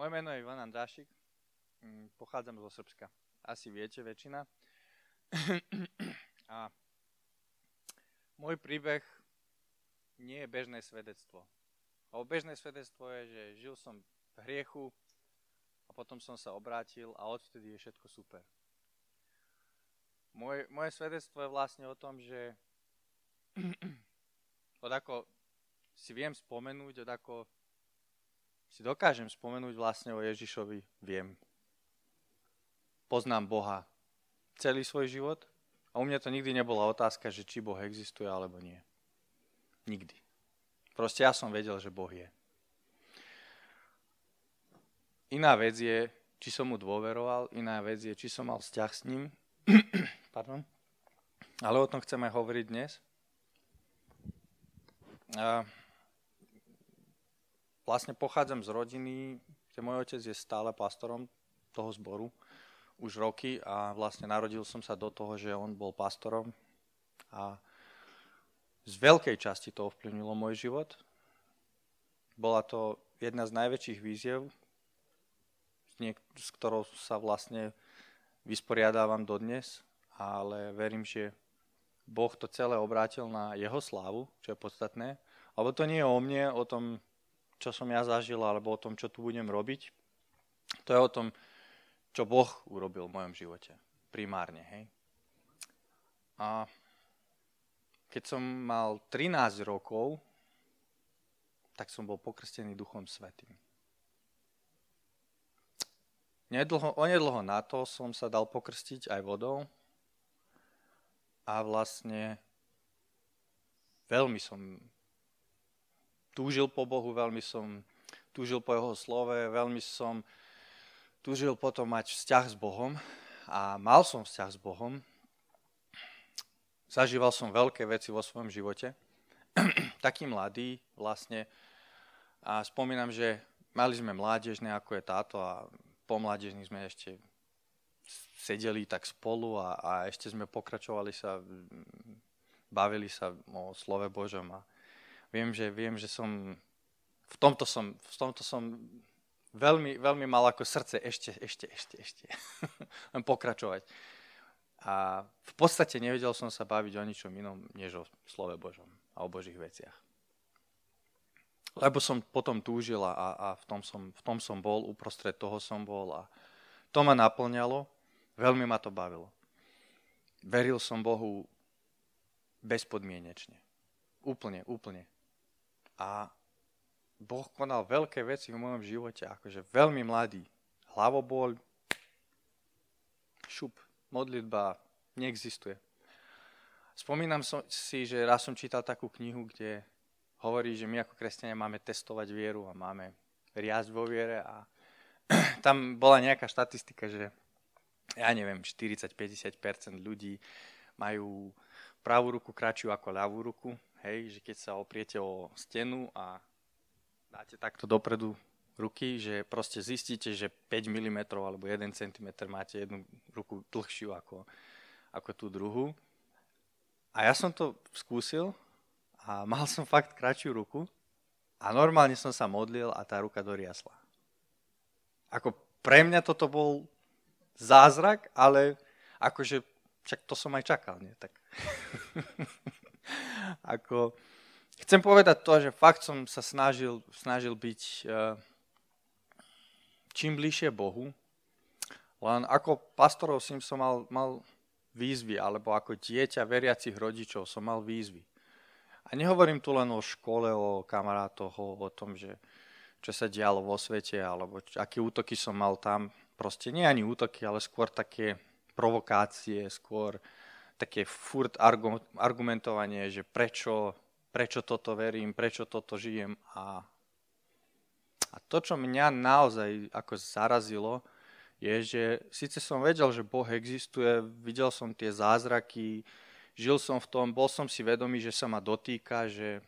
Moje meno je Ivan Andrášik, pochádzam z Osrbska. Asi viete väčšina. A môj príbeh nie je bežné svedectvo. Lebo bežné svedectvo je, že žil som v hriechu a potom som sa obrátil a odvtedy je všetko super. Moje svedectvo je vlastne o tom, že odako si viem spomenúť, odako si dokážem spomenúť vlastne o Ježišovi, viem. Poznám Boha celý svoj život a u mňa to nikdy nebola otázka, že či Boh existuje alebo nie. Nikdy. Proste ja som vedel, že Boh je. Iná vec je, či som mu dôveroval, iná vec je, či som mal vzťah s ním. Pardon. Ale o tom chceme hovoriť dnes. A vlastne pochádzam z rodiny, že môj otec je stále pastorom toho zboru už roky a vlastne narodil som sa do toho, že on bol pastorom a z veľkej časti to ovplyvnilo môj život. Bola to jedna z najväčších výziev, s ktorou sa vlastne vysporiadávam dodnes, ale verím, že Boh to celé obrátil na jeho slávu, čo je podstatné. Alebo to nie je o mne, o tom, čo som ja zažil, alebo o tom, čo tu budem robiť. To je o tom, čo Boh urobil v mojom živote. Primárne, hej. A keď som mal 13 rokov, tak som bol pokrstený Duchom Svätým. Onedlho na to som sa dal pokrstiť aj vodou a vlastne veľmi som túžil po Bohu, veľmi som túžil po jeho slove, veľmi som túžil potom mať vzťah s Bohom a mal som vzťah s Bohom. Zažíval som veľké veci vo svojom živote. Taký mladý vlastne. A spomínam, že mali sme mládežné, ako je táto, a po mládežných sme ešte sedeli tak spolu a ešte sme pokračovali sa, bavili sa o slove Božom a Viem, že som v tomto som veľmi, veľmi mal ako srdce ešte. Len pokračovať. A v podstate nevedel som sa baviť o ničom inom, než o slove Božom a o Božích veciach. Lebo som potom túžil a v tom som bol, uprostred toho som bol a to ma naplňalo, veľmi ma to bavilo. Veril som Bohu bezpodmienečne. Úplne. A Boh konal veľké veci v mojom živote, akože veľmi mladý. Hlavobol, šup, modlitba, neexistuje. Spomínam si, že raz som čítal takú knihu, kde hovorí, že my ako kresťania máme testovať vieru a máme riasť vo viere a tam bola nejaká štatistika, že ja neviem, 40-50% ľudí majú pravú ruku kratšiu ako ľavú ruku. Hej, že keď sa opriete o stenu a dáte takto dopredu ruky, že proste zistíte, že 5 mm alebo 1 cm máte jednu ruku dlhšiu ako tú druhú. A ja som to skúsil a mal som fakt kratšiu ruku a normálne som sa modlil a tá ruka doriasla. Ako pre mňa toto bol zázrak, ale akože však to som aj čakal, nie? Tak... Ako, chcem povedať to, že fakt som sa snažil byť čím bližšie Bohu, len ako pastorov som mal výzvy, alebo ako dieťa veriacich rodičov som mal výzvy. A nehovorím tu len o škole, o kamarátoch, o tom, že čo sa dialo vo svete, alebo aké útoky som mal tam. Proste nie ani útoky, ale skôr také provokácie, skôr... také furt argumentovanie, že prečo toto verím, prečo toto žijem. A to, čo mňa naozaj ako zarazilo, je, že síce som vedel, že Boh existuje, videl som tie zázraky, žil som v tom, bol som si vedomý, že sa ma dotýka, že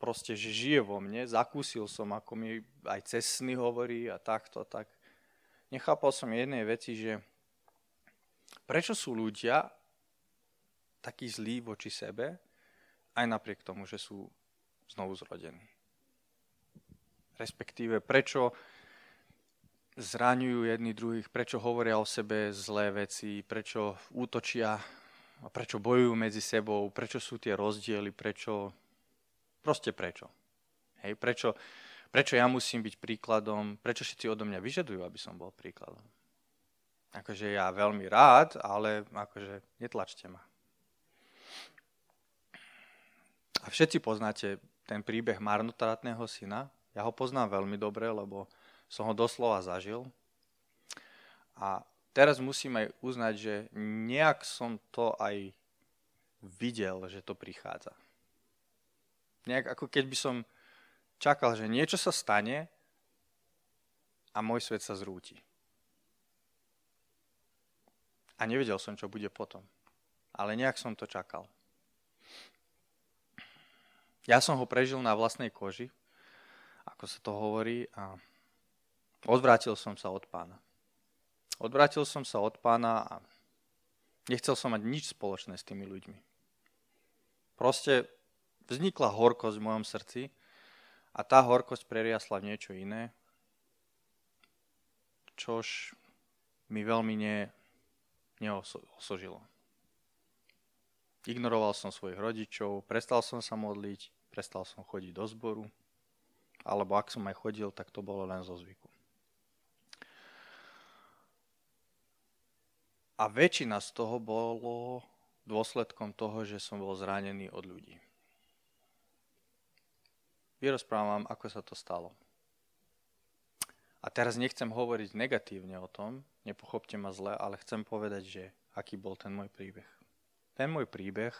proste, že žije vo mne, zakúsil som, ako mi aj cez sny hovorí a takto, tak. Nechápal som jednej veci, že prečo sú ľudia taký zlý voči sebe, aj napriek tomu, že sú znovu zrodení. Respektíve, prečo zraňujú jedni druhých, prečo hovoria o sebe zlé veci, prečo útočia a prečo bojujú medzi sebou, prečo sú tie rozdiely, prečo... Proste prečo. Hej, prečo ja musím byť príkladom, prečo všetci odo mňa vyžadujú, aby som bol príkladom. Akože ja veľmi rád, ale akože netlačte ma. A všetci poznáte ten príbeh marnotratného syna. Ja ho poznám veľmi dobre, lebo som ho doslova zažil. A teraz musím aj uznať, že nejak som to aj videl, že to prichádza. Nejak ako keď by som čakal, že niečo sa stane a môj svet sa zrúti. A nevedel som, čo bude potom. Ale nejak som to čakal. Ja som ho prežil na vlastnej koži, ako sa to hovorí, a odvrátil som sa od Pána. Odvrátil som sa od Pána a nechcel som mať nič spoločné s tými ľuďmi. Proste vznikla horkosť v mojom srdci a tá horkosť preriasla v niečo iné, čož mi veľmi neosožilo. Ignoroval som svojich rodičov, prestal som sa modliť, prestal som chodiť do zboru, alebo ak som aj chodil, tak to bolo len zo zvyku. A väčšina z toho bolo dôsledkom toho, že som bol zranený od ľudí. Vyrozprávam, ako sa to stalo. A teraz nechcem hovoriť negatívne o tom, nepochopte ma zle, ale chcem povedať, že aký bol ten môj príbeh. Ten môj príbeh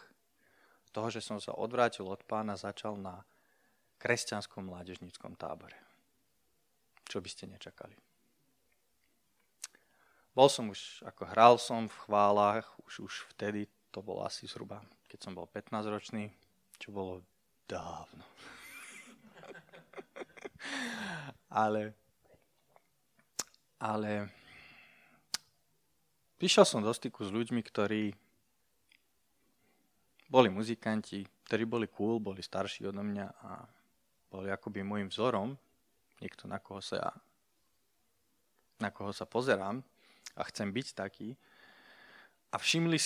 toho, že som sa odvrátil od Pána, začal na kresťanskom mládežníckom tábore. Čo by ste nečakali. Bol som už, ako hral som v chválach, už vtedy, to bolo asi zhruba, keď som bol 15-ročný, čo bolo dávno. Ale prišiel som do styku s ľuďmi, ktorí boli muzikanti, ktorí boli cool, boli starší odo mňa a boli akoby môjim vzorom, niekto na koho sa pozerám a chcem byť taký. A všimli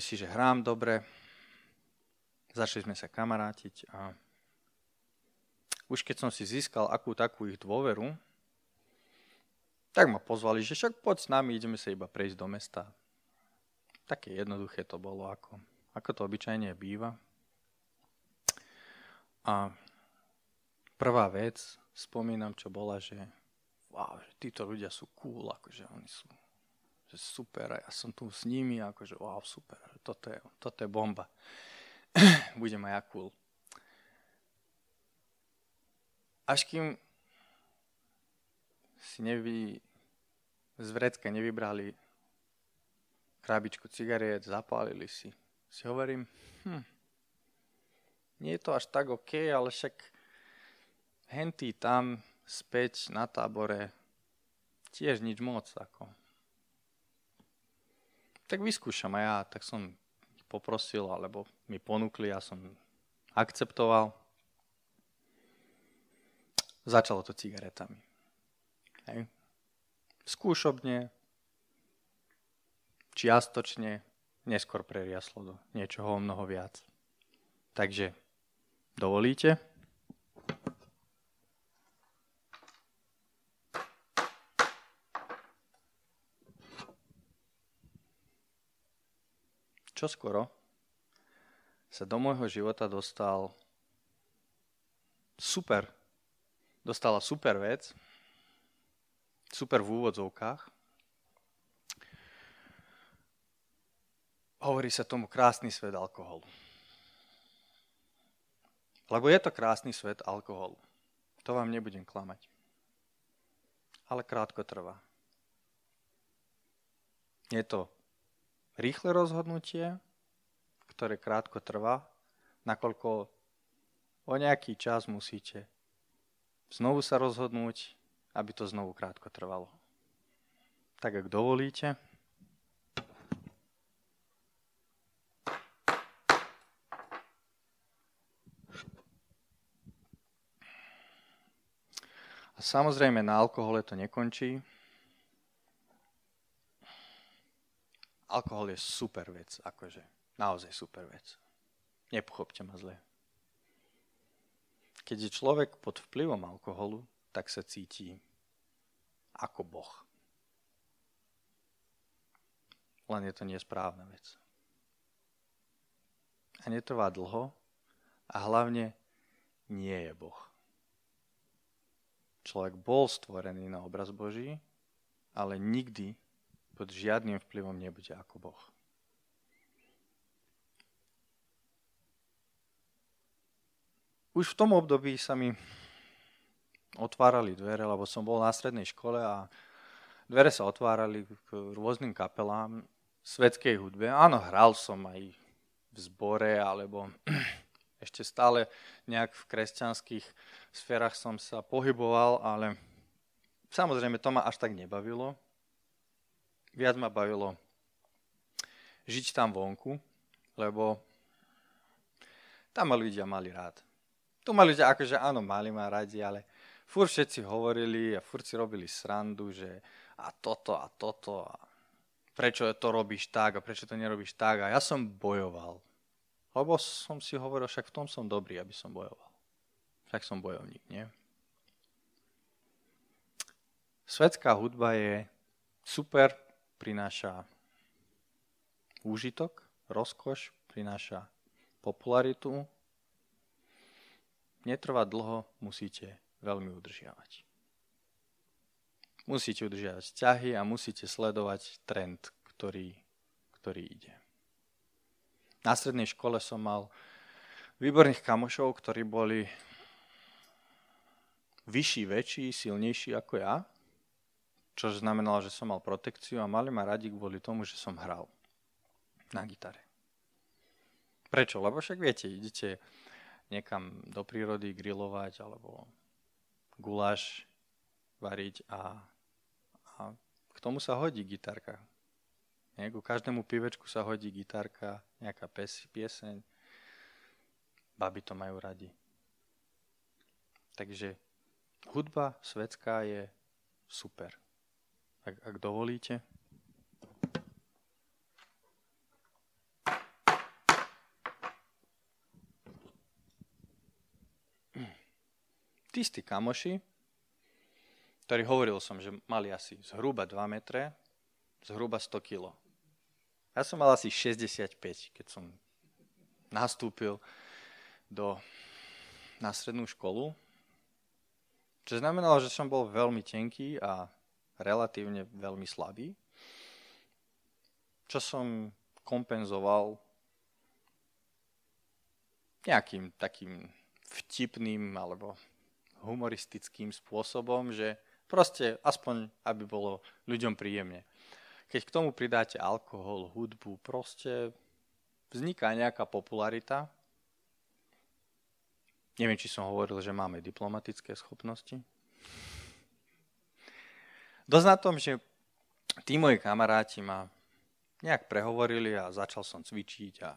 si, že hrám dobre, začali sme sa kamarátiť a už keď som si získal akú takú ich dôveru, tak ma pozvali, že však poď s nami, ideme sa iba prejsť do mesta. Také jednoduché to bolo, ako to obyčajne býva. A prvá vec, spomínam, čo bola, že wow, že títo ľudia sú cool, akože oni sú že super, ja som tu s nimi, akože wow, super, toto je bomba. Budem aj ja cool. Až kým si z vrecka nevybrali krabičku cigariet, zapálili si. Si hovorím, nie je to až tak OK, ale však henty tam späť na tábore tiež nič moc. Ako. Tak vyskúšam a ja, tak som poprosil, alebo mi ponúkli, ja som akceptoval. Začalo to cigaretami. Hej. Skúšobne, čiastočne, neskôr preriaslo do niečoho o mnoho viac. Takže, dovolíte? Čoskoro sa do môjho života dostala super vec, super v úvodzovkách. Hovorí sa tomu krásny svet alkoholu. Lebo je to krásny svet alkoholu. To vám nebudem klamať. Ale krátko trvá. Je to rýchle rozhodnutie, ktoré krátko trvá, nakoľko o nejaký čas musíte znovu sa rozhodnúť, aby to znovu krátko trvalo. Tak, ak dovolíte... A A samozrejme na alkohole to nekončí. Alkohol je super vec, akože. Naozaj super vec. Nepochopte ma zle. Keď je človek pod vplyvom alkoholu, tak sa cíti ako Boh. Len je to nesprávna vec. A netrvá dlho a hlavne nie je Boh. Človek bol stvorený na obraz Boží, ale nikdy pod žiadnym vplyvom nebude ako Boh. Už v tom období sa mi otvárali dvere, lebo som bol na strednej škole a dvere sa otvárali k rôznym kapelám, svetskej hudbe. Áno, hral som aj v zbore, alebo ešte stále nejak v kresťanských sférach som sa pohyboval, ale samozrejme to ma až tak nebavilo. Viac ma bavilo žiť tam vonku, lebo tam ľudia mali rád. Tu ma ľudia akože áno, mali ma radi, ale furt všetci hovorili a furt si robili srandu, že a toto a toto a prečo to robíš tak a prečo to nerobíš tak. A ja som bojoval, lebo som si hovoril, však v tom som dobrý, aby som bojoval. Však som bojovník, nie? Svetská hudba je super, prináša úžitok, rozkoš, prináša popularitu. Netrvá dlho, musíte veľmi udržiavať. Musíte udržiavať vzťahy a musíte sledovať trend, ktorý ide. Na strednej škole som mal výborných kamošov, ktorí boli vyšší, väčší, silnejší ako ja, čo znamenalo, že som mal protekciu a mali ma radi kvôli tomu, že som hral na gitare. Prečo? Lebo však viete, idete niekam do prírody grilovať alebo guláš variť a k tomu sa hodí gitárka. Ku každému pivečku sa hodí gitárka, nejaká pieseň. Baby to majú radi. Takže hudba svetská je super. Ak dovolíte. Tí istí kamoši, ktorí hovoril som, že mali asi zhruba 2 metre, zhruba 100 kilo. Ja som mal asi 65, keď som nastúpil na strednú školu, čo znamenalo, že som bol veľmi tenký a relatívne veľmi slabý, čo som kompenzoval nejakým takým vtipným alebo humoristickým spôsobom, že proste aspoň, aby bolo ľuďom príjemne. Keď k tomu pridáte alkohol, hudbu, proste vzniká nejaká popularita. Neviem, či som hovoril, že máme diplomatické schopnosti. Dosť na tom, že tí moji kamaráti ma nejak prehovorili a začal som cvičiť. A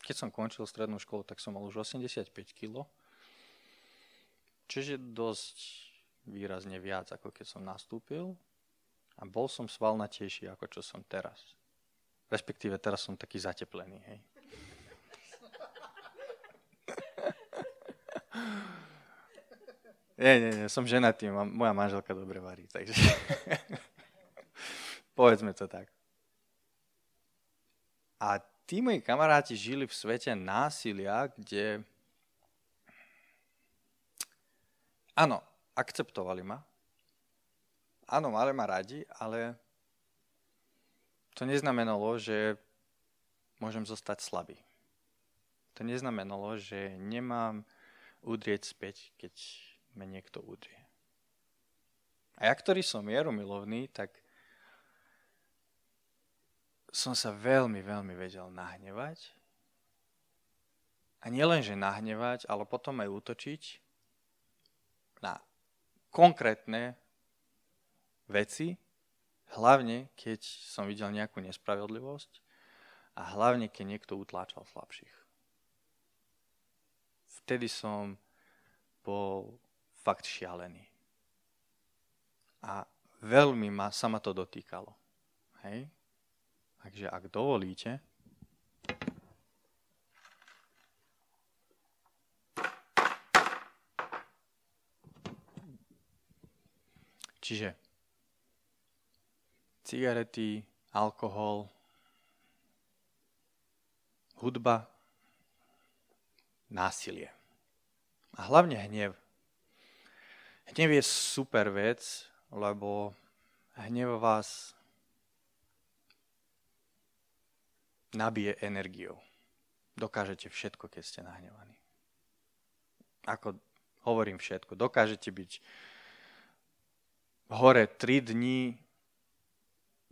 keď som končil strednú školu, tak som mal už 85 kg, čiže dosť výrazne viac, ako keď som nastúpil. A bol som svalnatejší, ako čo som teraz. Respektíve teraz som taký zateplený, hej. Nie, som ženatý, moja manželka dobre varí, takže povedzme to tak. A tí moji kamaráti žili v svete násilia, kde áno, akceptovali ma, áno, mali ma radi, ale to neznamenalo, že môžem zostať slabý. To neznamenalo, že nemám udrieť späť, keď me niekto udrie. A ja, ktorý som mierumilovný, tak som sa veľmi, veľmi vedel nahnevať. A nielenže nahnevať, ale potom aj útočiť na konkrétne veci, hlavne keď som videl nejakú nespravodlivosť a hlavne keď niekto utláčal slabších. Vtedy som bol fakt šialený. A veľmi sa ma to dotýkalo. Hej? Takže ak dovolíte... Čiže cigarety, alkohol, hudba, násilie. A hlavne hnev. Hnev je super vec, lebo hnev vás nabije energiou. Dokážete všetko, keď ste nahnevaní. Ako hovorím všetko, dokážete byť v hore 3 dní,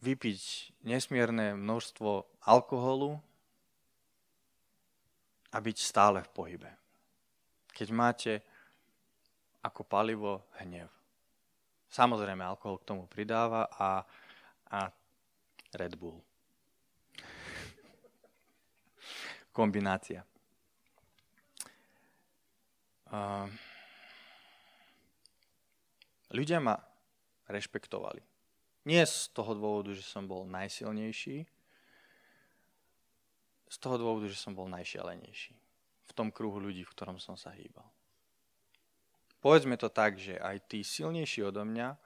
vypiť nesmierne množstvo alkoholu a byť stále v pohybe. Keď máte ako palivo hnev. Samozrejme, alkohol k tomu pridáva a Red Bull. Kombinácia. Ľudia ma rešpektovali. Nie z toho dôvodu, že som bol najsilnejší, z toho dôvodu, že som bol najšialenejší v tom kruhu ľudí, v ktorom som sa hýbal. Povedzme to tak, že aj tí silnejší odo mňa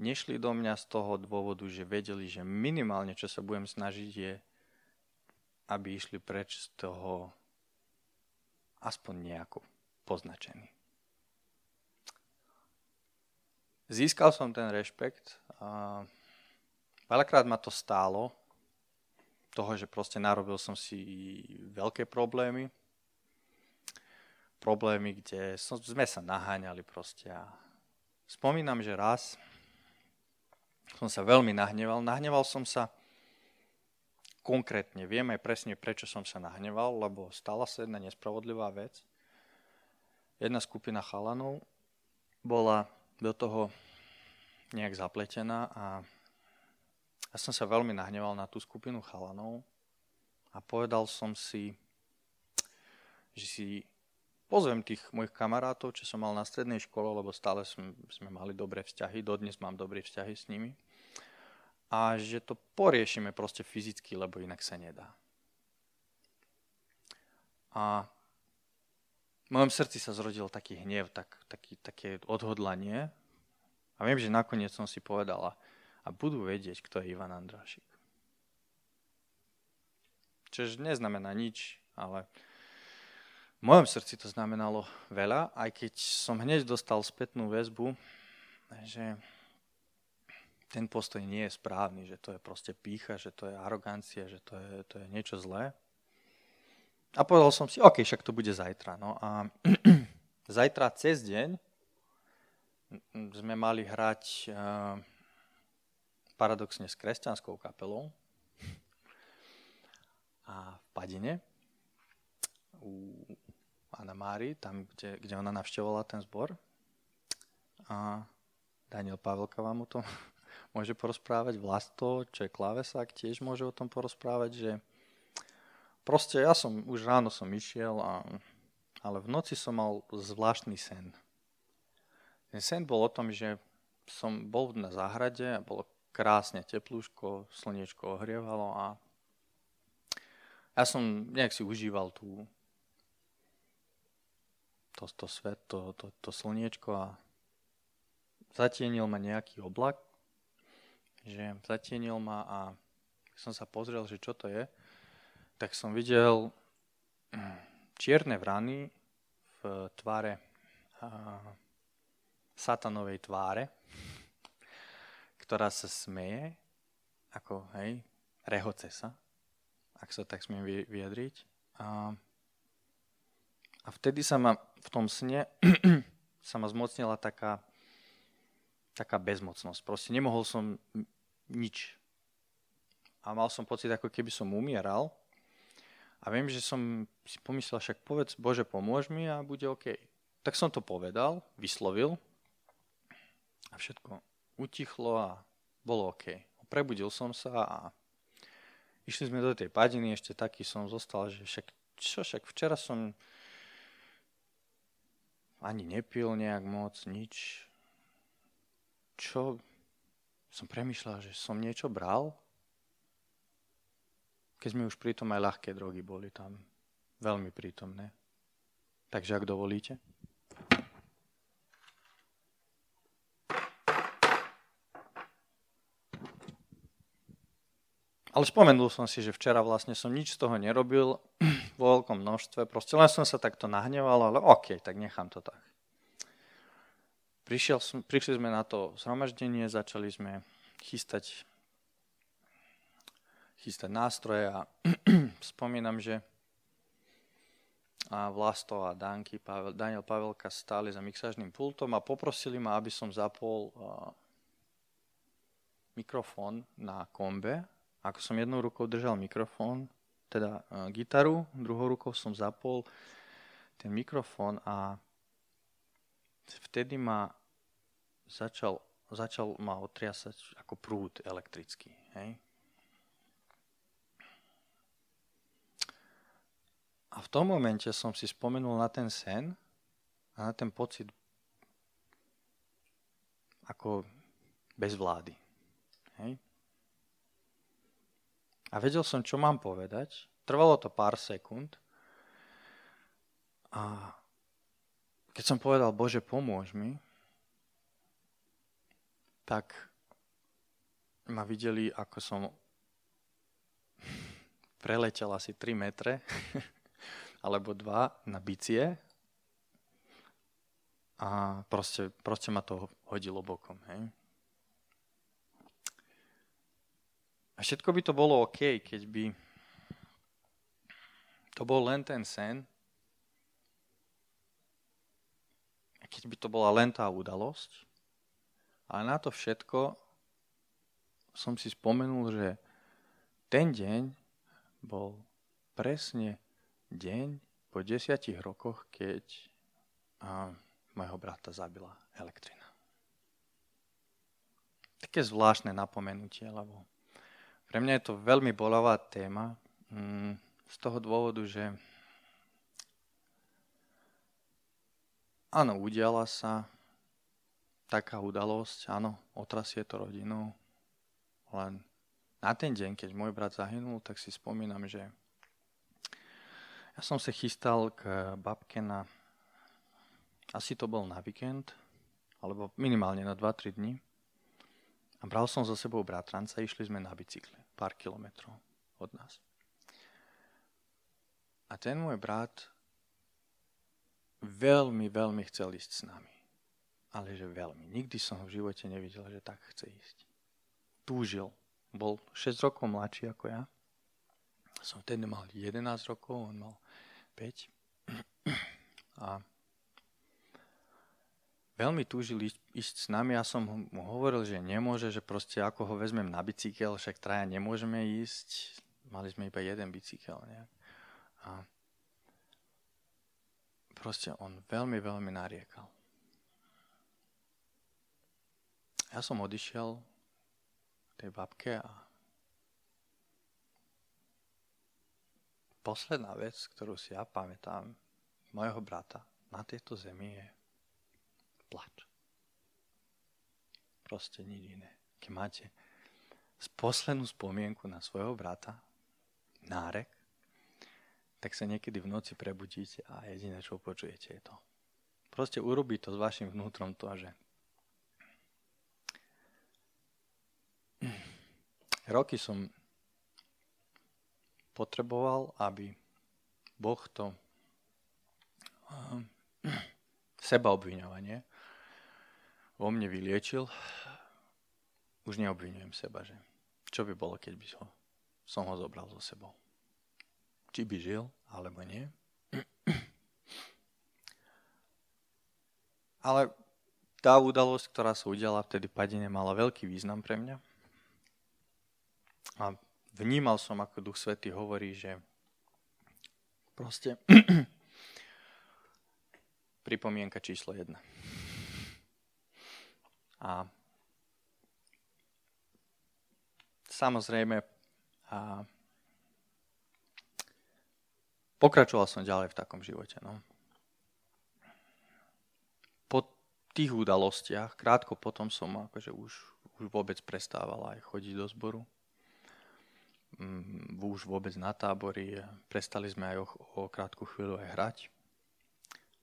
nešli do mňa z toho dôvodu, že vedeli, že minimálne, čo sa budem snažiť, je, aby išli preč z toho aspoň nejako poznačený. Získal som ten rešpekt. Veľakrát ma to stálo toho, že proste narobil som si veľké problémy. Problémy, kde sme sa naháňali proste. Spomínam, že raz som sa veľmi nahneval. Nahneval som sa konkrétne. Viem aj presne, prečo som sa nahneval, lebo stala sa jedna nespravodlivá vec. Jedna skupina chalanov bola do toho nejak zapletená a ja som sa veľmi nahneval na tú skupinu chalanov a povedal som si, že si pozvem tých mojich kamarátov, čo som mal na strednej škole, lebo stále sme mali dobré vzťahy, dodnes mám dobré vzťahy s nimi a že to poriešime proste fyzicky, lebo inak sa nedá. A v mojom srdci sa zrodil taký hnev, také odhodlanie. A viem, že nakoniec som si povedala, a budú vedieť, kto je Ivan Andrášik. Čož neznamená nič, ale v mojom srdci to znamenalo veľa, aj keď som hneď dostal spätnú väzbu, že ten postoj nie je správny, že to je proste pýcha, že to je arogancia, že to je niečo zlé. A povedal som si, OK, však to bude zajtra. No a zajtra cez deň sme mali hrať paradoxne s kresťanskou kapelou a v Padine u Ana Mári, tam, kde ona navštevovala ten zbor. A Daniel Pavelka vám o tom môže porozprávať, Vlasto, čo je klávesák, tiež môže o tom porozprávať, že proste ja som, už ráno som išiel, ale v noci som mal zvláštny sen. Ten sen bol o tom, že som bol na záhrade a bolo krásne teplúško, slniečko ohrievalo a ja som nejak si užíval to slniečko a zatienil ma nejaký oblak, že zatienil ma a som sa pozrel, že čo to je, tak som videl čierne vrany v tváre satanovej tváre, ktorá sa smeje, ako hej, rehoce sa, ak sa tak smiem vyjadriť. A vtedy sa ma v tom sne sa ma zmocnila taká bezmocnosť. Proste nemohol som nič. A mal som pocit, ako keby som umieral. A viem, že som si pomyslel, však povedz, Bože, pomôž mi a bude OK. Tak som to povedal, vyslovil a všetko utichlo a bolo OK. Prebudil som sa a išli sme do tej Padiny, ešte taký som zostal, že však včera som ani nepil nejak moc, nič. čo som premýšľal, že som niečo bral, keď mi už pritom aj ľahké drogy boli tam veľmi prítomné. Takže ak dovolíte. Ale spomenul som si, že včera vlastne som nič z toho nerobil vo veľkom množstve. Proste len som sa takto nahneval, ale OK, tak nechám to tak. Prišli sme na to zhromaždenie, začali sme chystať nástroje a spomínam, že Vlasto a Daniel Pavelka stáli za mixážnym pultom a poprosili ma, aby som zapol mikrofón na kombe. Ako som jednou rukou držal mikrofón, teda gitaru, druhou rukou som zapol ten mikrofón a vtedy ma začal ma otriasať ako prúd elektrický. Hej? A v tom momente som si spomenul na ten sen a na ten pocit ako bez vlády. Hej? A vedel som, čo mám povedať. Trvalo to pár sekúnd. A keď som povedal, Bože, pomôž mi, tak ma videli, ako som preletel asi 3 metre alebo 2 na bicie a proste ma to hodilo bokom. Hej? A všetko by to bolo OK, keď by to bol len ten sen, a keď by to bola len tá udalosť. Ale na to všetko som si spomenul, že ten deň bol presne deň po 10 rokoch, keď mojho brata zabila elektrina. Také zvláštne napomenutie, lebo pre mňa je to veľmi bolavá téma z toho dôvodu, že áno, udiala sa taká udalosť, áno, otrasie to rodinou, len na ten deň, keď môj brat zahynul, tak si spomínam, že ja som sa chystal k babke na, asi to bol na víkend, alebo minimálne na 2-3 dni. A bral som za sebou bratranca, išli sme na bicykle, pár kilometrov od nás. A ten môj brat veľmi, veľmi chcel ísť s nami. Ale že veľmi. Nikdy som ho v živote nevidel, že tak chce ísť. Túžil. Bol 6 rokov mladší ako ja. Som vtedy mal 11 rokov, on mal 5. A veľmi túžil ísť s nami, ja som mu hovoril, že nemôže, že proste ako ho vezmem na bicykel, však traja nemôžeme ísť, mali sme iba jeden bicykel. Nie? A proste on veľmi, veľmi nariekal. Ja som odišiel k tej babke a posledná vec, ktorú si ja pamätám, mojho brata na tejto zemi je plač. Proste nič iné. Keď máte poslednú spomienku na svojho brata, nárek, tak sa niekedy v noci prebudíte a jediné, čo počujete, je to. Proste urobí to s vašim vnútrom to, že roky som potreboval, aby Boh to sebaobviňovanie vo mne vyliečil, už neobvinujem seba, že čo by bolo, keď by som ho zobral so sebou. Či by žil, alebo nie. Ale tá udalosť, ktorá sa udiala vtedy v Padine, mala veľký význam pre mňa. A vnímal som, ako Duch Svätý hovorí, že proste pripomienka číslo 1. A samozrejme pokračoval som ďalej v takom živote. No. Po tých udalostiach krátko potom som akože už vôbec prestávala aj chodiť do zboru. Už vôbec na tábory. Prestali sme aj o krátku chvíľu aj hrať.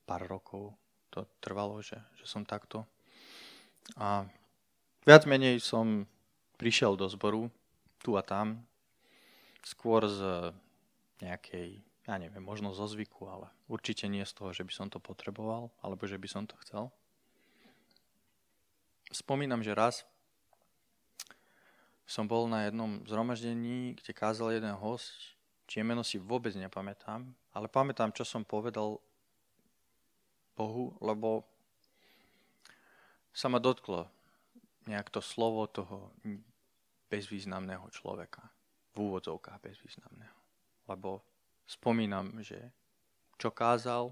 Pár rokov to trvalo, že som takto. A viac menej som prišiel do zboru tu a tam. Skôr z nejakej, ja neviem, možno zo zvyku, ale určite nie z toho, že by som to potreboval, alebo že by som to chcel. Spomínam, že raz som bol na jednom zhromaždení, kde kázal jeden hosť, čie meno si vôbec nepamätám, ale pamätám, čo som povedal Bohu, lebo sa ma dotklo nejak to slovo toho bezvýznamného človeka. V úvodzovkách bezvýznamného. Lebo spomínam, že čo kázal,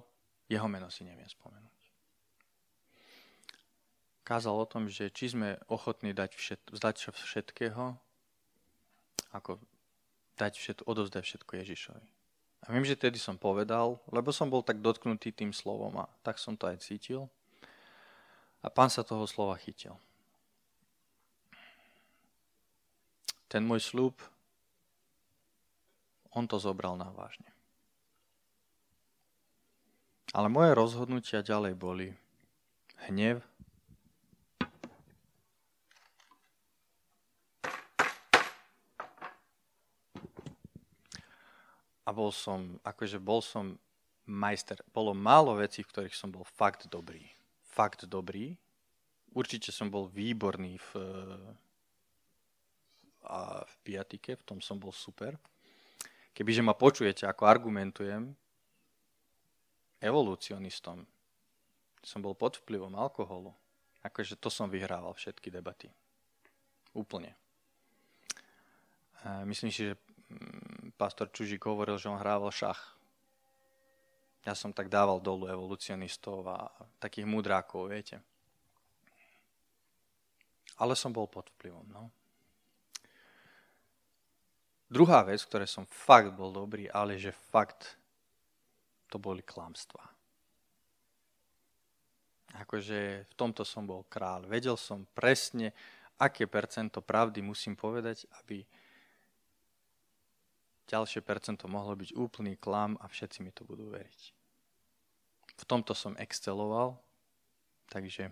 jeho meno si neviem spomenúť. Kázal o tom, že či sme ochotní vzdať všetkého, ako odovzdať všetko Ježišovi. A viem, že tedy som povedal, lebo som bol tak dotknutý tým slovom a tak som to aj cítil. A Pán sa toho slova chytil. Ten môj sľub, on to zobral na vážne. Ale moje rozhodnutia ďalej boli hnev, a bol som majster. Bolo málo vecí, v ktorých som bol fakt dobrý. Fakt dobrý. Určite som bol výborný v piatike, v tom som bol super. Kebyže ma počujete, ako argumentujem, evolucionistom. Som bol pod vplyvom alkoholu. Akože to som vyhrával všetky debaty. Úplne. Myslím si, že pastor Čužík hovoril, že on hrával šach. Ja som tak dával dolu evolucionistov a takých mudrákov, viete. Ale som bol pod vplyvom, no. Druhá vec, ktoré som fakt bol dobrý, ale že fakt to boli klamstvá. Akože v tomto som bol kráľ. Vedel som presne, aké percento pravdy musím povedať, aby ďalšie percento mohlo byť úplný klam a všetci mi to budú veriť. V tomto som exceloval, takže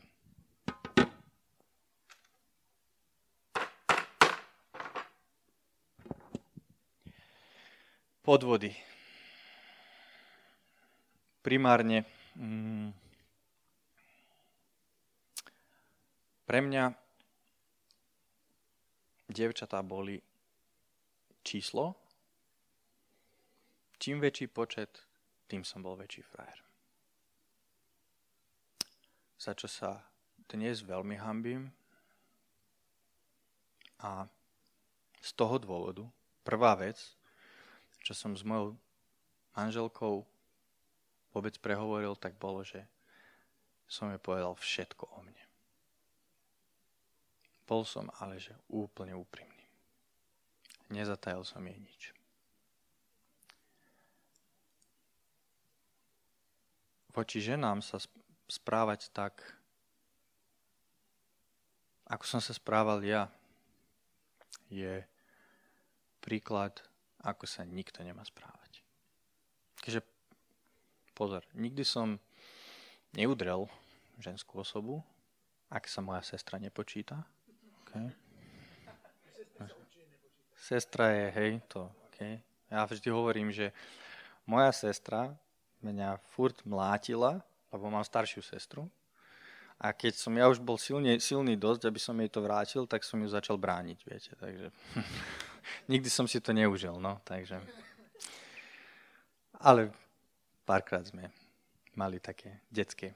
podvody. Primárne pre mňa dievčatá boli číslo. Čím väčší počet, tým som bol väčší frajer. Za čo sa dnes veľmi hanbím. A z toho dôvodu, prvá vec, čo som s mojou manželkou vôbec prehovoril, tak bolo, že som jej povedal všetko o mne. Bol som ale že úplne úprimný. Nezatajil som jej nič. Voči ženám sa správať tak, ako som sa správal ja, je príklad, ako sa nikto nemá správať. Takže pozor, nikdy som neudrel ženskú osobu, ak sa moja sestra nepočíta. Okay. Sestra je, hej, to, okay. Ja vždy hovorím, že moja sestra mňa furt mlátila, lebo mám staršiu sestru. A keď som ja už bol silný dosť, aby som jej to vrátil, tak som ju začal brániť, viete. Takže nikdy som si to neužil, no. Takže. Ale párkrát sme mali také detské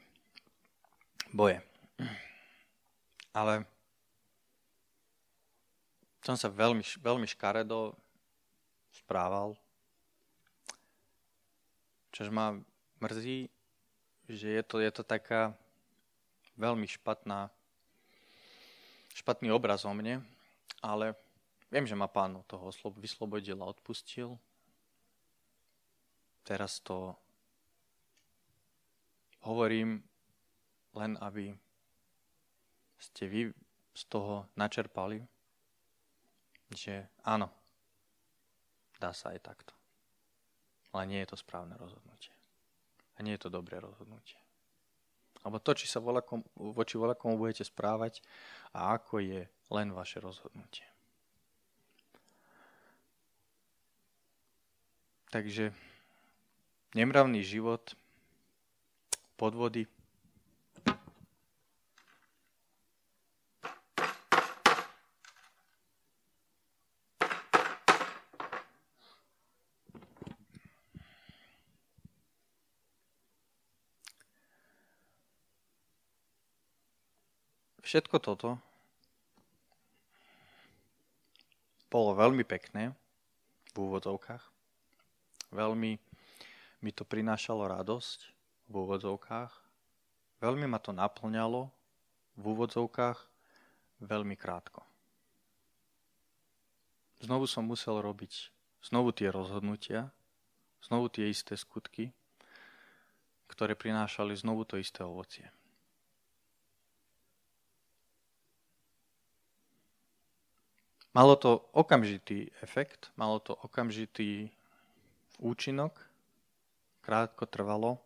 boje. Ale som sa veľmi, veľmi škaredo správal. Čož ma mrzí, že je to taká veľmi špatný obraz o mne, ale viem, že ma Pán toho vyslobodil a odpustil. Teraz to hovorím len, aby ste vy z toho načerpali, že áno, dá sa aj takto. Ale nie je to správne rozhodnutie. A nie je to dobré rozhodnutie. Alebo to, či sa voči voľakomu budete správať a ako je len vaše rozhodnutie. Takže nemravný život, podvody. Všetko toto bolo veľmi pekné v úvodzovkách. Veľmi mi to prinášalo radosť v úvodzovkách. Veľmi ma to naplňalo v úvodzovkách veľmi krátko. Znovu som musel robiť znovu tie rozhodnutia, znovu tie isté skutky, ktoré prinášali znovu to isté ovocie. Malo to okamžitý efekt, malo to okamžitý účinok, krátko trvalo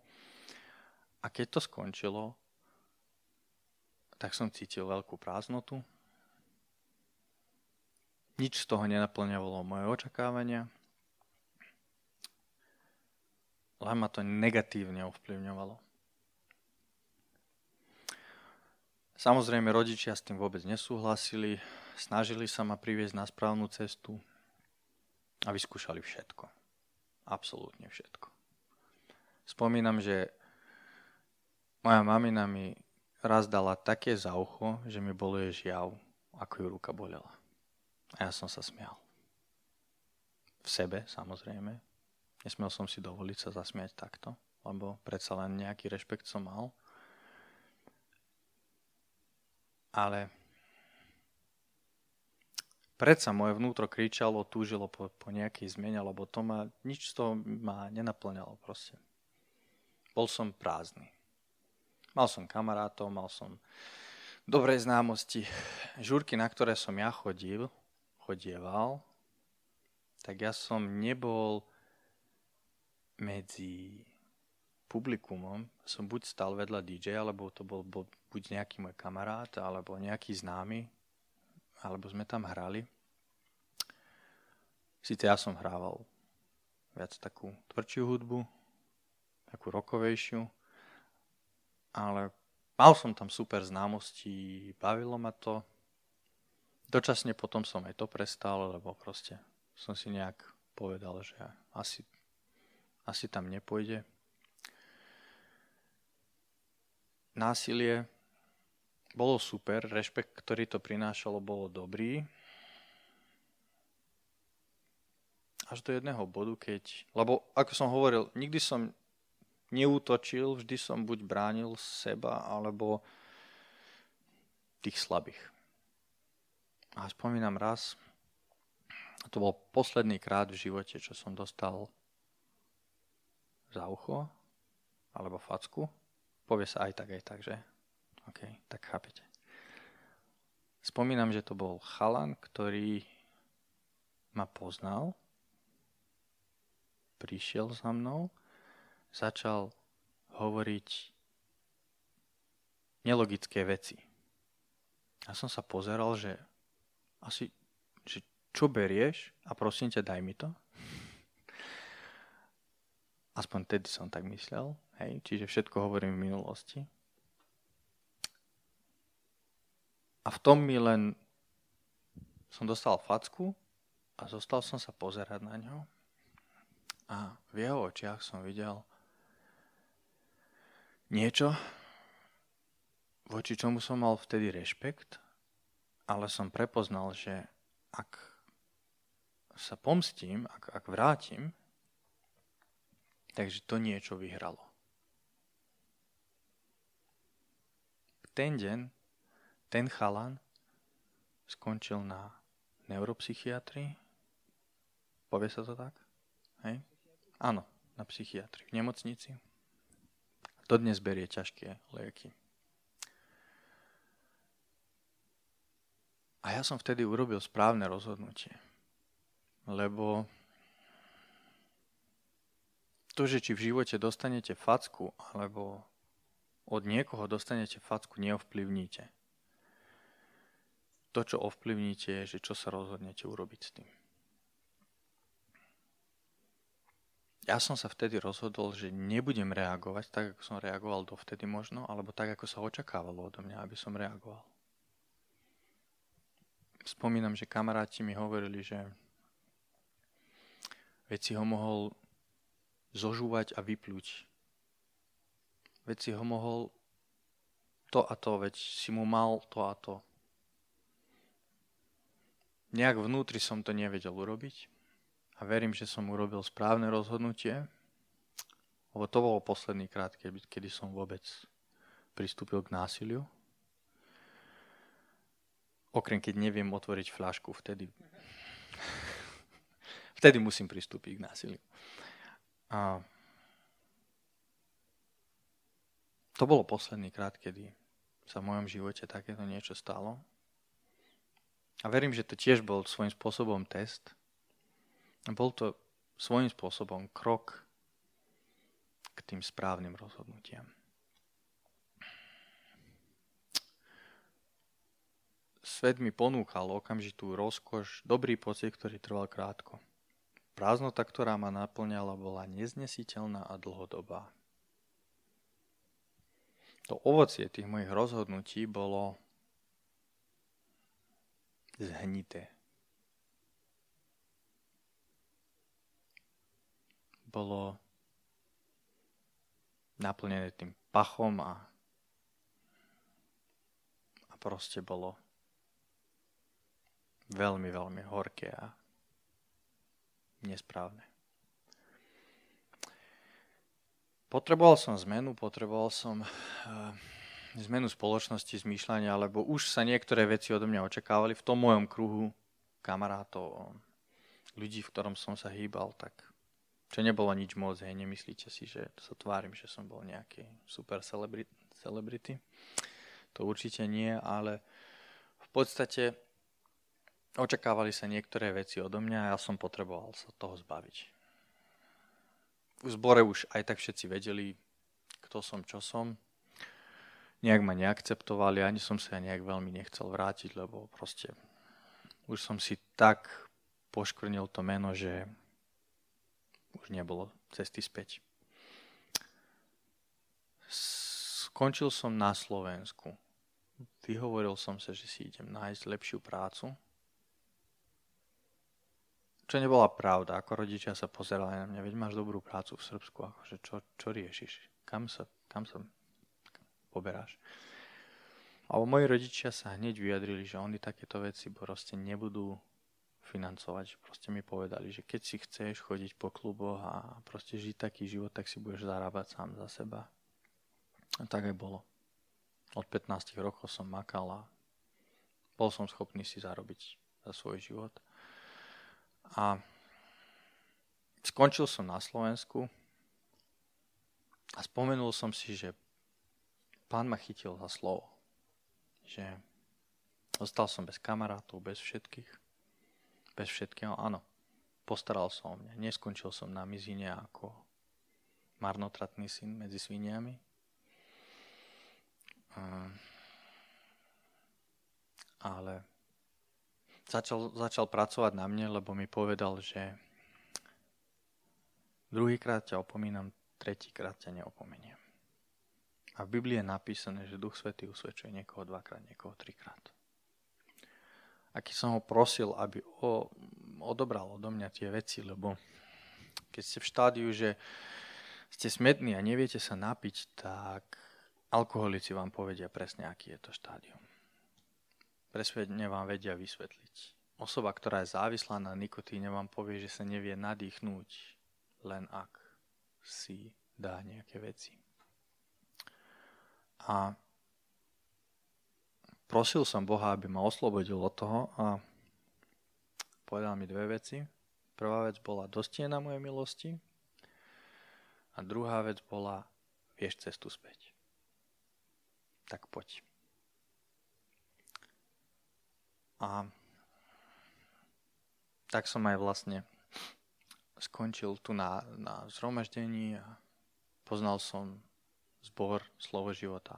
a keď to skončilo, tak som cítil veľkú prázdnotu. Nič z toho nenaplňovalo moje očakávania, len ma to negatívne ovplyvňovalo. Samozrejme, rodičia s tým vôbec nesúhlasili, snažili sa ma priviesť na správnu cestu a vyskúšali všetko. Absolútne všetko. Spomínam, že moja mamina mi raz dala také za ucho, že mi boluje žiav, ako ju ruka bolela. A ja som sa smial. V sebe, samozrejme. Nesmiel som si dovoliť sa zasmiať takto, lebo predsa len nejaký rešpekt som mal. Ale predsa moje vnútro kričalo, túžilo po nejakej zmene, lebo to ma, nič z toho ma nenaplňalo proste. Bol som prázdny. Mal som kamarátov, mal som dobré známosti. Žúrky, na ktoré som ja chodieval, tak ja som nebol medzi publikumom. Som buď stál vedľa DJ, alebo to bol buď nejaký môj kamarát, alebo nejaký známy, alebo sme tam hrali. Sice ja som hrával viac takú tvrdšiu hudbu, takú rockovejšiu, ale mal som tam super známostí, bavilo ma to. Dočasne potom som aj to prestal, lebo proste som si nejak povedal, že asi tam nepôjde. Násilie bolo super, rešpekt, ktorý to prinášalo, bolo dobrý. Až do jedného bodu, lebo ako som hovoril, nikdy som neútočil, vždy som buď bránil seba, alebo tých slabých. A spomínam raz, to bol posledný krát v živote, čo som dostal za ucho, alebo facku. Povie sa aj tak, že? OK, tak chápete. Spomínam, že to bol chalan, ktorý ma poznal, prišiel za mnou, začal hovoriť nelogické veci. Ja som sa pozeral, že čo berieš a prosím ťa, daj mi to. Aspoň tedy som tak myslel, hej, čiže všetko hovorím v minulosti. A v tom mi len som dostal facku a zostal som sa pozerať na ňo. A v jeho očiach som videl niečo, voči čomu som mal vtedy rešpekt, ale som prepoznal, že ak sa pomstím, ak vrátim, takže to niečo vyhralo. Ten deň ten chalan skončil na neuropsychiatrii. Povie sa to tak? Hej? Áno, na psychiatrii. V nemocnici. Dodnes berie ťažké lieky. A ja som vtedy urobil správne rozhodnutie. Lebo to, že či v živote dostanete facku, alebo od niekoho dostanete facku, neovplyvníte. To, čo ovplyvníte, je, že čo sa rozhodnete urobiť s tým. Ja som sa vtedy rozhodol, že nebudem reagovať tak, ako som reagoval dovtedy možno, alebo tak, ako sa očakávalo odo mňa, aby som reagoval. Spomínam, že kamaráti mi hovorili, že veď si ho mohol zožúvať a vypľuť. Veď si ho mohol to a to, veď si mu mal to a to. Nejak vnútri som to nevedel urobiť. A verím, že som urobil správne rozhodnutie, lebo to bolo posledný krát, kedy som vôbec pristúpil k násiliu. Okrem keď neviem otvoriť fľašku, vtedy musím pristúpiť k násiliu. A to bolo posledný krát, kedy sa v mojom živote takéto niečo stalo. A verím, že to tiež bol svojím spôsobom test. Bol to svojím spôsobom krok k tým správnym rozhodnutiam. Svet mi ponúkal okamžitú rozkoš, dobrý pocit, ktorý trval krátko. Prázdnota, ktorá ma naplňala, bola neznesiteľná a dlhodobá. To ovocie tých mojich rozhodnutí bolo zhnité. Bolo naplnené tým pachom a proste bolo veľmi, veľmi horké a nesprávne. Potreboval som zmenu, zmenu spoločnosti, zmýšľania, lebo už sa niektoré veci odo mňa očakávali v tom mojom kruhu kamarátov, ľudí, v ktorom som sa hýbal, tak čo nebolo nič moc, hej, nemyslíte si, že sa tvárim, že som bol nejaký super celebrity. To určite nie, ale v podstate očakávali sa niektoré veci odo mňa a ja som potreboval sa toho zbaviť. V zbore už aj tak všetci vedeli, kto som, čo som. Nejak ma neakceptovali, ani som sa nejak veľmi nechcel vrátiť, lebo proste už som si tak poškvrnil to meno, že už nebolo cesty späť. Skončil som na Slovensku. Vyhovoril som sa, že si idem nájsť lepšiu prácu. Čo nebola pravda, ako rodičia sa pozerali na mňa. Veď máš dobrú prácu v Srbsku, akože čo riešiš? Kam sa poberáš? Ale moji rodičia sa hneď vyjadrili, že oni takéto veci proste nebudú financovať. Proste mi povedali, že keď si chceš chodiť po kluboch a proste žiť taký život, tak si budeš zarábať sám za seba. A tak aj bolo. Od 15 rokov som makal a bol som schopný si zarobiť za svoj život. A skončil som na Slovensku a spomenul som si, že Pán ma chytil za slovo. Že ostal som bez kamarátov, bez všetkého, áno. Postaral som o mňa. Neskončil som na mizine ako marnotratný syn medzi sviniami. Ale začal pracovať na mne, lebo mi povedal, že druhýkrát ťa opomínam, tretíkrát ťa neopomeniem. A v Biblii je napísané, že Duch Svätý usvedčuje niekoho dvakrát, niekoho trikrát. A keď som ho prosil, aby odobral odo mňa tie veci, lebo keď ste v štádiu, že ste smädní a neviete sa napiť, tak alkoholici vám povedia presne, aký je to štádium. Presne vám vedia vysvetliť. Osoba, ktorá je závislá na nikotíne, vám povie, že sa nevie nadýchnúť, len ak si dá nejaké veci. A prosil som Boha, aby ma oslobodil od toho a povedal mi dve veci. Prvá vec bola dosti na mojej milosti a druhá vec bola vieš cestu späť. Tak poď. A tak som aj vlastne skončil tu na zhromaždení a poznal som zbor slovo života.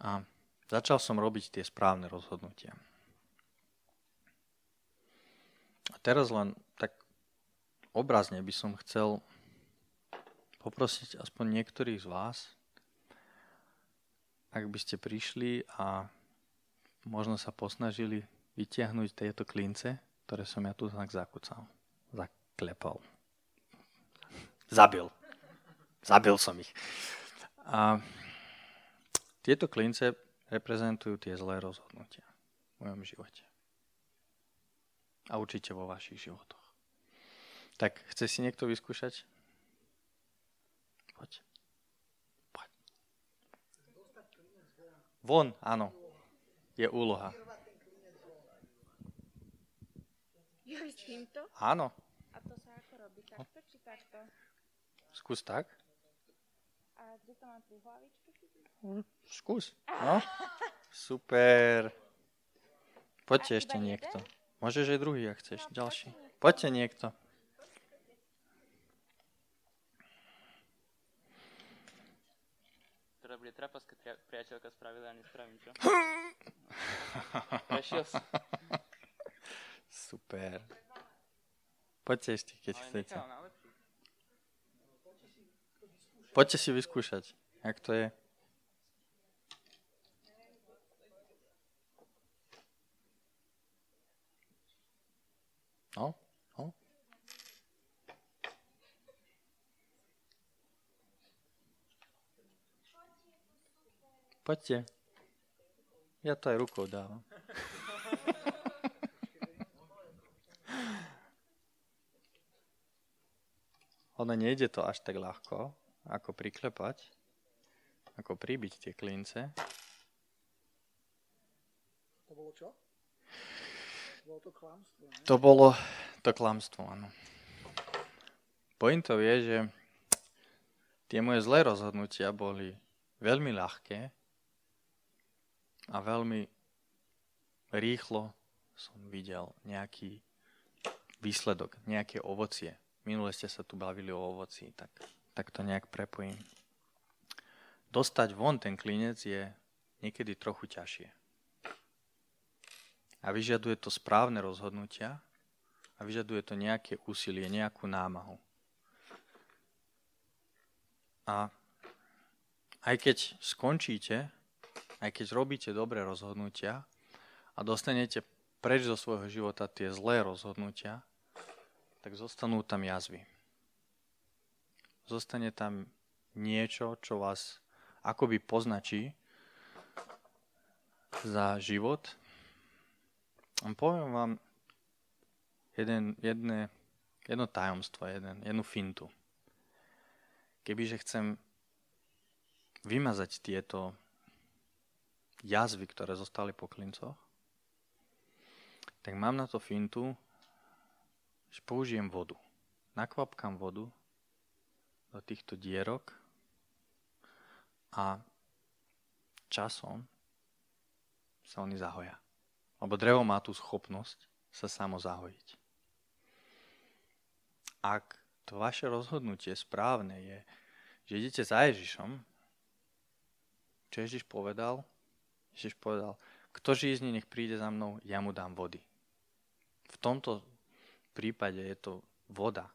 A začal som robiť tie správne rozhodnutia. A teraz len tak obrazne by som chcel poprosiť aspoň niektorých z vás, ak by ste prišli a možno sa posnažili vytiahnuť tieto klince, ktoré som ja tu tak zakúcal, zaklepal. Zabil. Zabil som ich. A tieto klince reprezentujú tie zlé rozhodnutia v mojom živote. A určite vo vašich životoch. Tak, chce si niekto vyskúšať? Poď. Poď. Von, áno. Je úloha. Áno. A to sa ako robí? Takto či takto? Skús tak. A kde to mám tú hlavičku? Skús. No. Super. Poďte ešte niekto. Môžeš aj druhý, ak chceš. Ďalší. Poďte niekto. Ktorá bude trapaska priateľka spravila a nespravím, čo? Prešiel som. Super. Poďte ešte, keď chcete. Poďte si vyskúšať, jak to je. No, no. Poďte. Ja to aj rukou dávam. Ono nejde to až tak ľahko, ako priklepať, ako pribiť tie klince. To bolo čo? Bolo to klamstvo, ne? To bolo to klamstvo, áno. Pointou je, že tie moje zlé rozhodnutia boli veľmi ľahké a veľmi rýchlo som videl nejaký výsledok, nejaké ovocie. Minule ste sa tu bavili o ovoci, tak to nejak prepojím. Dostať von ten klinec je niekedy trochu ťažšie. A vyžaduje to správne rozhodnutia a vyžaduje to nejaké úsilie, nejakú námahu. A aj keď skončíte, aj keď robíte dobré rozhodnutia a dostanete preč zo svojho života tie zlé rozhodnutia, tak zostanú tam jazvy. Zostane tam niečo, čo vás akoby poznačí za život. A poviem vám jedno tajomstvo, jednu fintu. Kebyže chcem vymazať tieto jazvy, ktoré zostali po klincoch, tak mám na to fintu, že použijem vodu. Nakvapkám vodu do týchto dierok a časom sa oni zahoja. Lebo drevo má tú schopnosť sa samo zahojiť. Ak to vaše rozhodnutie správne je, že idete za Ježišom, čo Ježiš povedal? Ježiš povedal, kto žízni, nech príde za mnou, ja mu dám vody. V tomto prípade je to voda.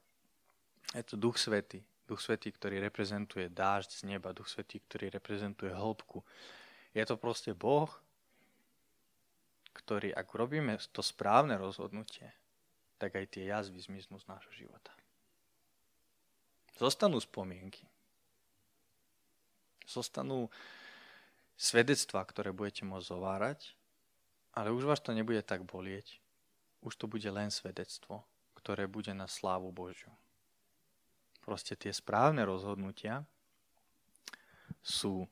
Je to Duch Svätý. Duch Svätý, ktorý reprezentuje dážď z neba. Duch Svätý, ktorý reprezentuje hĺbku. Je to proste Boh, ktorý, ak robíme to správne rozhodnutie, tak aj tie jazvy zmiznú z nášho života. Zostanú spomienky. Zostanú svedectvá, ktoré budete môcť zovárať, ale už vás to nebude tak bolieť. Už to bude len svedectvo, ktoré bude na slávu Božiu. Proste tie správne rozhodnutia sú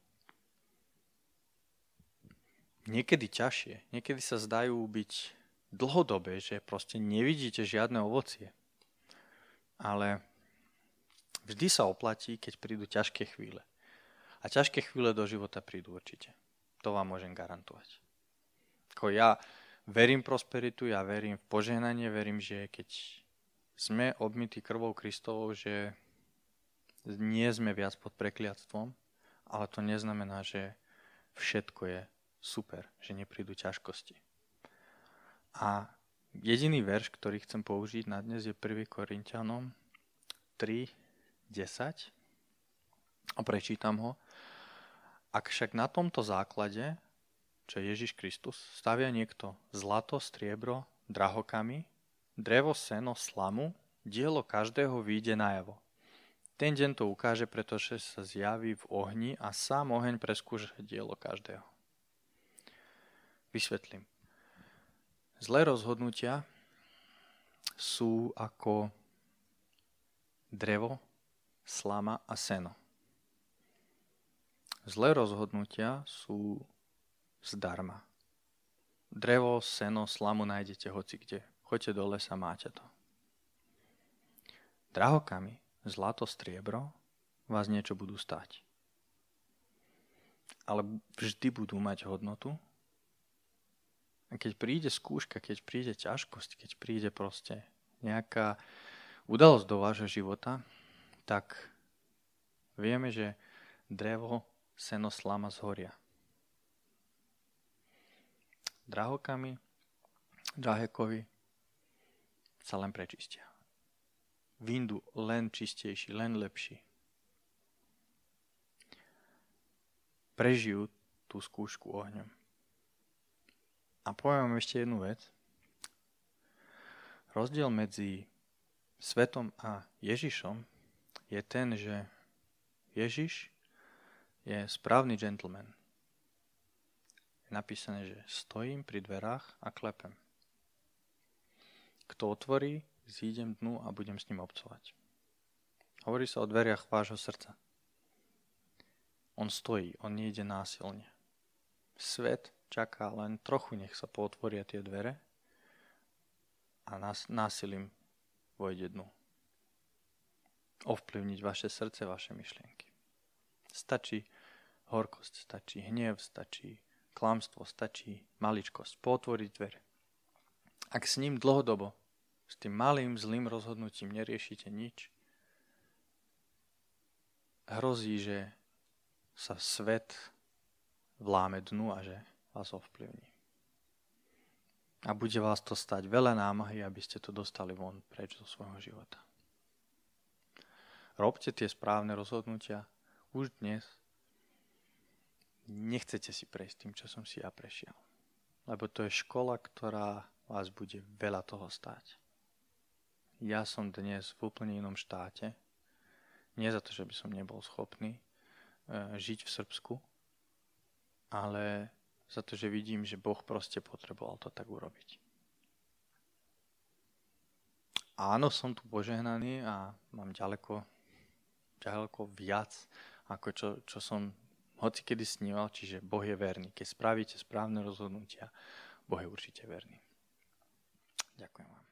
niekedy ťažšie. Niekedy sa zdajú byť dlhodobé, že proste nevidíte žiadne ovocie. Ale vždy sa oplatí, keď prídu ťažké chvíle. A ťažké chvíle do života prídu určite. To vám môžem garantovať. Ako ja verím prosperitu, ja verím v požehnanie, verím, že keď sme obmytí krvou Kristovou, že nie sme viac pod prekliatstvom, ale to neznamená, že všetko je super, že neprídu ťažkosti. A jediný verš, ktorý chcem použiť na dnes, je 1. Korintianom 3:10 a prečítam ho. Ak však na tomto základe, čo je Ježiš Kristus, stavia niekto zlato, striebro, drahokamy, drevo, seno, slamu, dielo každého vyjde najavo. Ten deň to ukáže, pretože sa zjaví v ohni a sám oheň preskúša dielo každého. Vysvetlím. Zlé rozhodnutia sú ako drevo, slama a seno. Zlé rozhodnutia sú zdarma. Drevo, seno, slamu nájdete hocikde. Choďte do lesa, máte to. Drahokami, zlato, striebro vás niečo budú stáť. Ale vždy budú mať hodnotu. A keď príde skúška, keď príde ťažkosť, keď príde proste nejaká udalosť do vášho života, tak vieme, že drevo, seno, slama zhoria. Drahokami, drahé kovy sa len prečistia. Vyjdú len čistejší, len lepší. Prežijú tú skúšku ohňom. A poviem ešte jednu vec. Rozdiel medzi svetom a Ježišom je ten, že Ježiš je správny gentleman. Je napísané, že stojím pri dverách a klepem. Kto otvorí, zídem dnu a budem s ním obcovať. Hovorí sa o dveriach vášho srdca. On stojí, on nejde násilne. Svet čaká len trochu, nech sa pootvoria tie dvere a násilím vojde dnu. Ovplyvniť vaše srdce, vaše myšlienky. Stačí horkosť, stačí hnev, stačí klamstvo, stačí maličkosť. Pootvoriť dvere. Ak s ním dlhodobo, s tým malým zlým rozhodnutím neriešite nič, hrozí, že sa svet vláme dnu a že vás ovplyvní. A bude vás to stať veľa námahy, aby ste to dostali von preč zo svojho života. Robte tie správne rozhodnutia už dnes. Nechcete si prejsť tým, čo som si ja prešiel. Lebo to je škola, ktorá vás bude veľa toho stáť. Ja som dnes v úplne inom štáte. Nie za to, že by som nebol schopný žiť v Srbsku, ale za to, že vidím, že Boh proste potreboval to tak urobiť. Áno, som tu požehnaný a mám ďaleko viac, ako čo som hocikedy sníval, čiže Boh je verný. Keď spravíte správne rozhodnutia, Boh je určite verný. Ďakujem vám.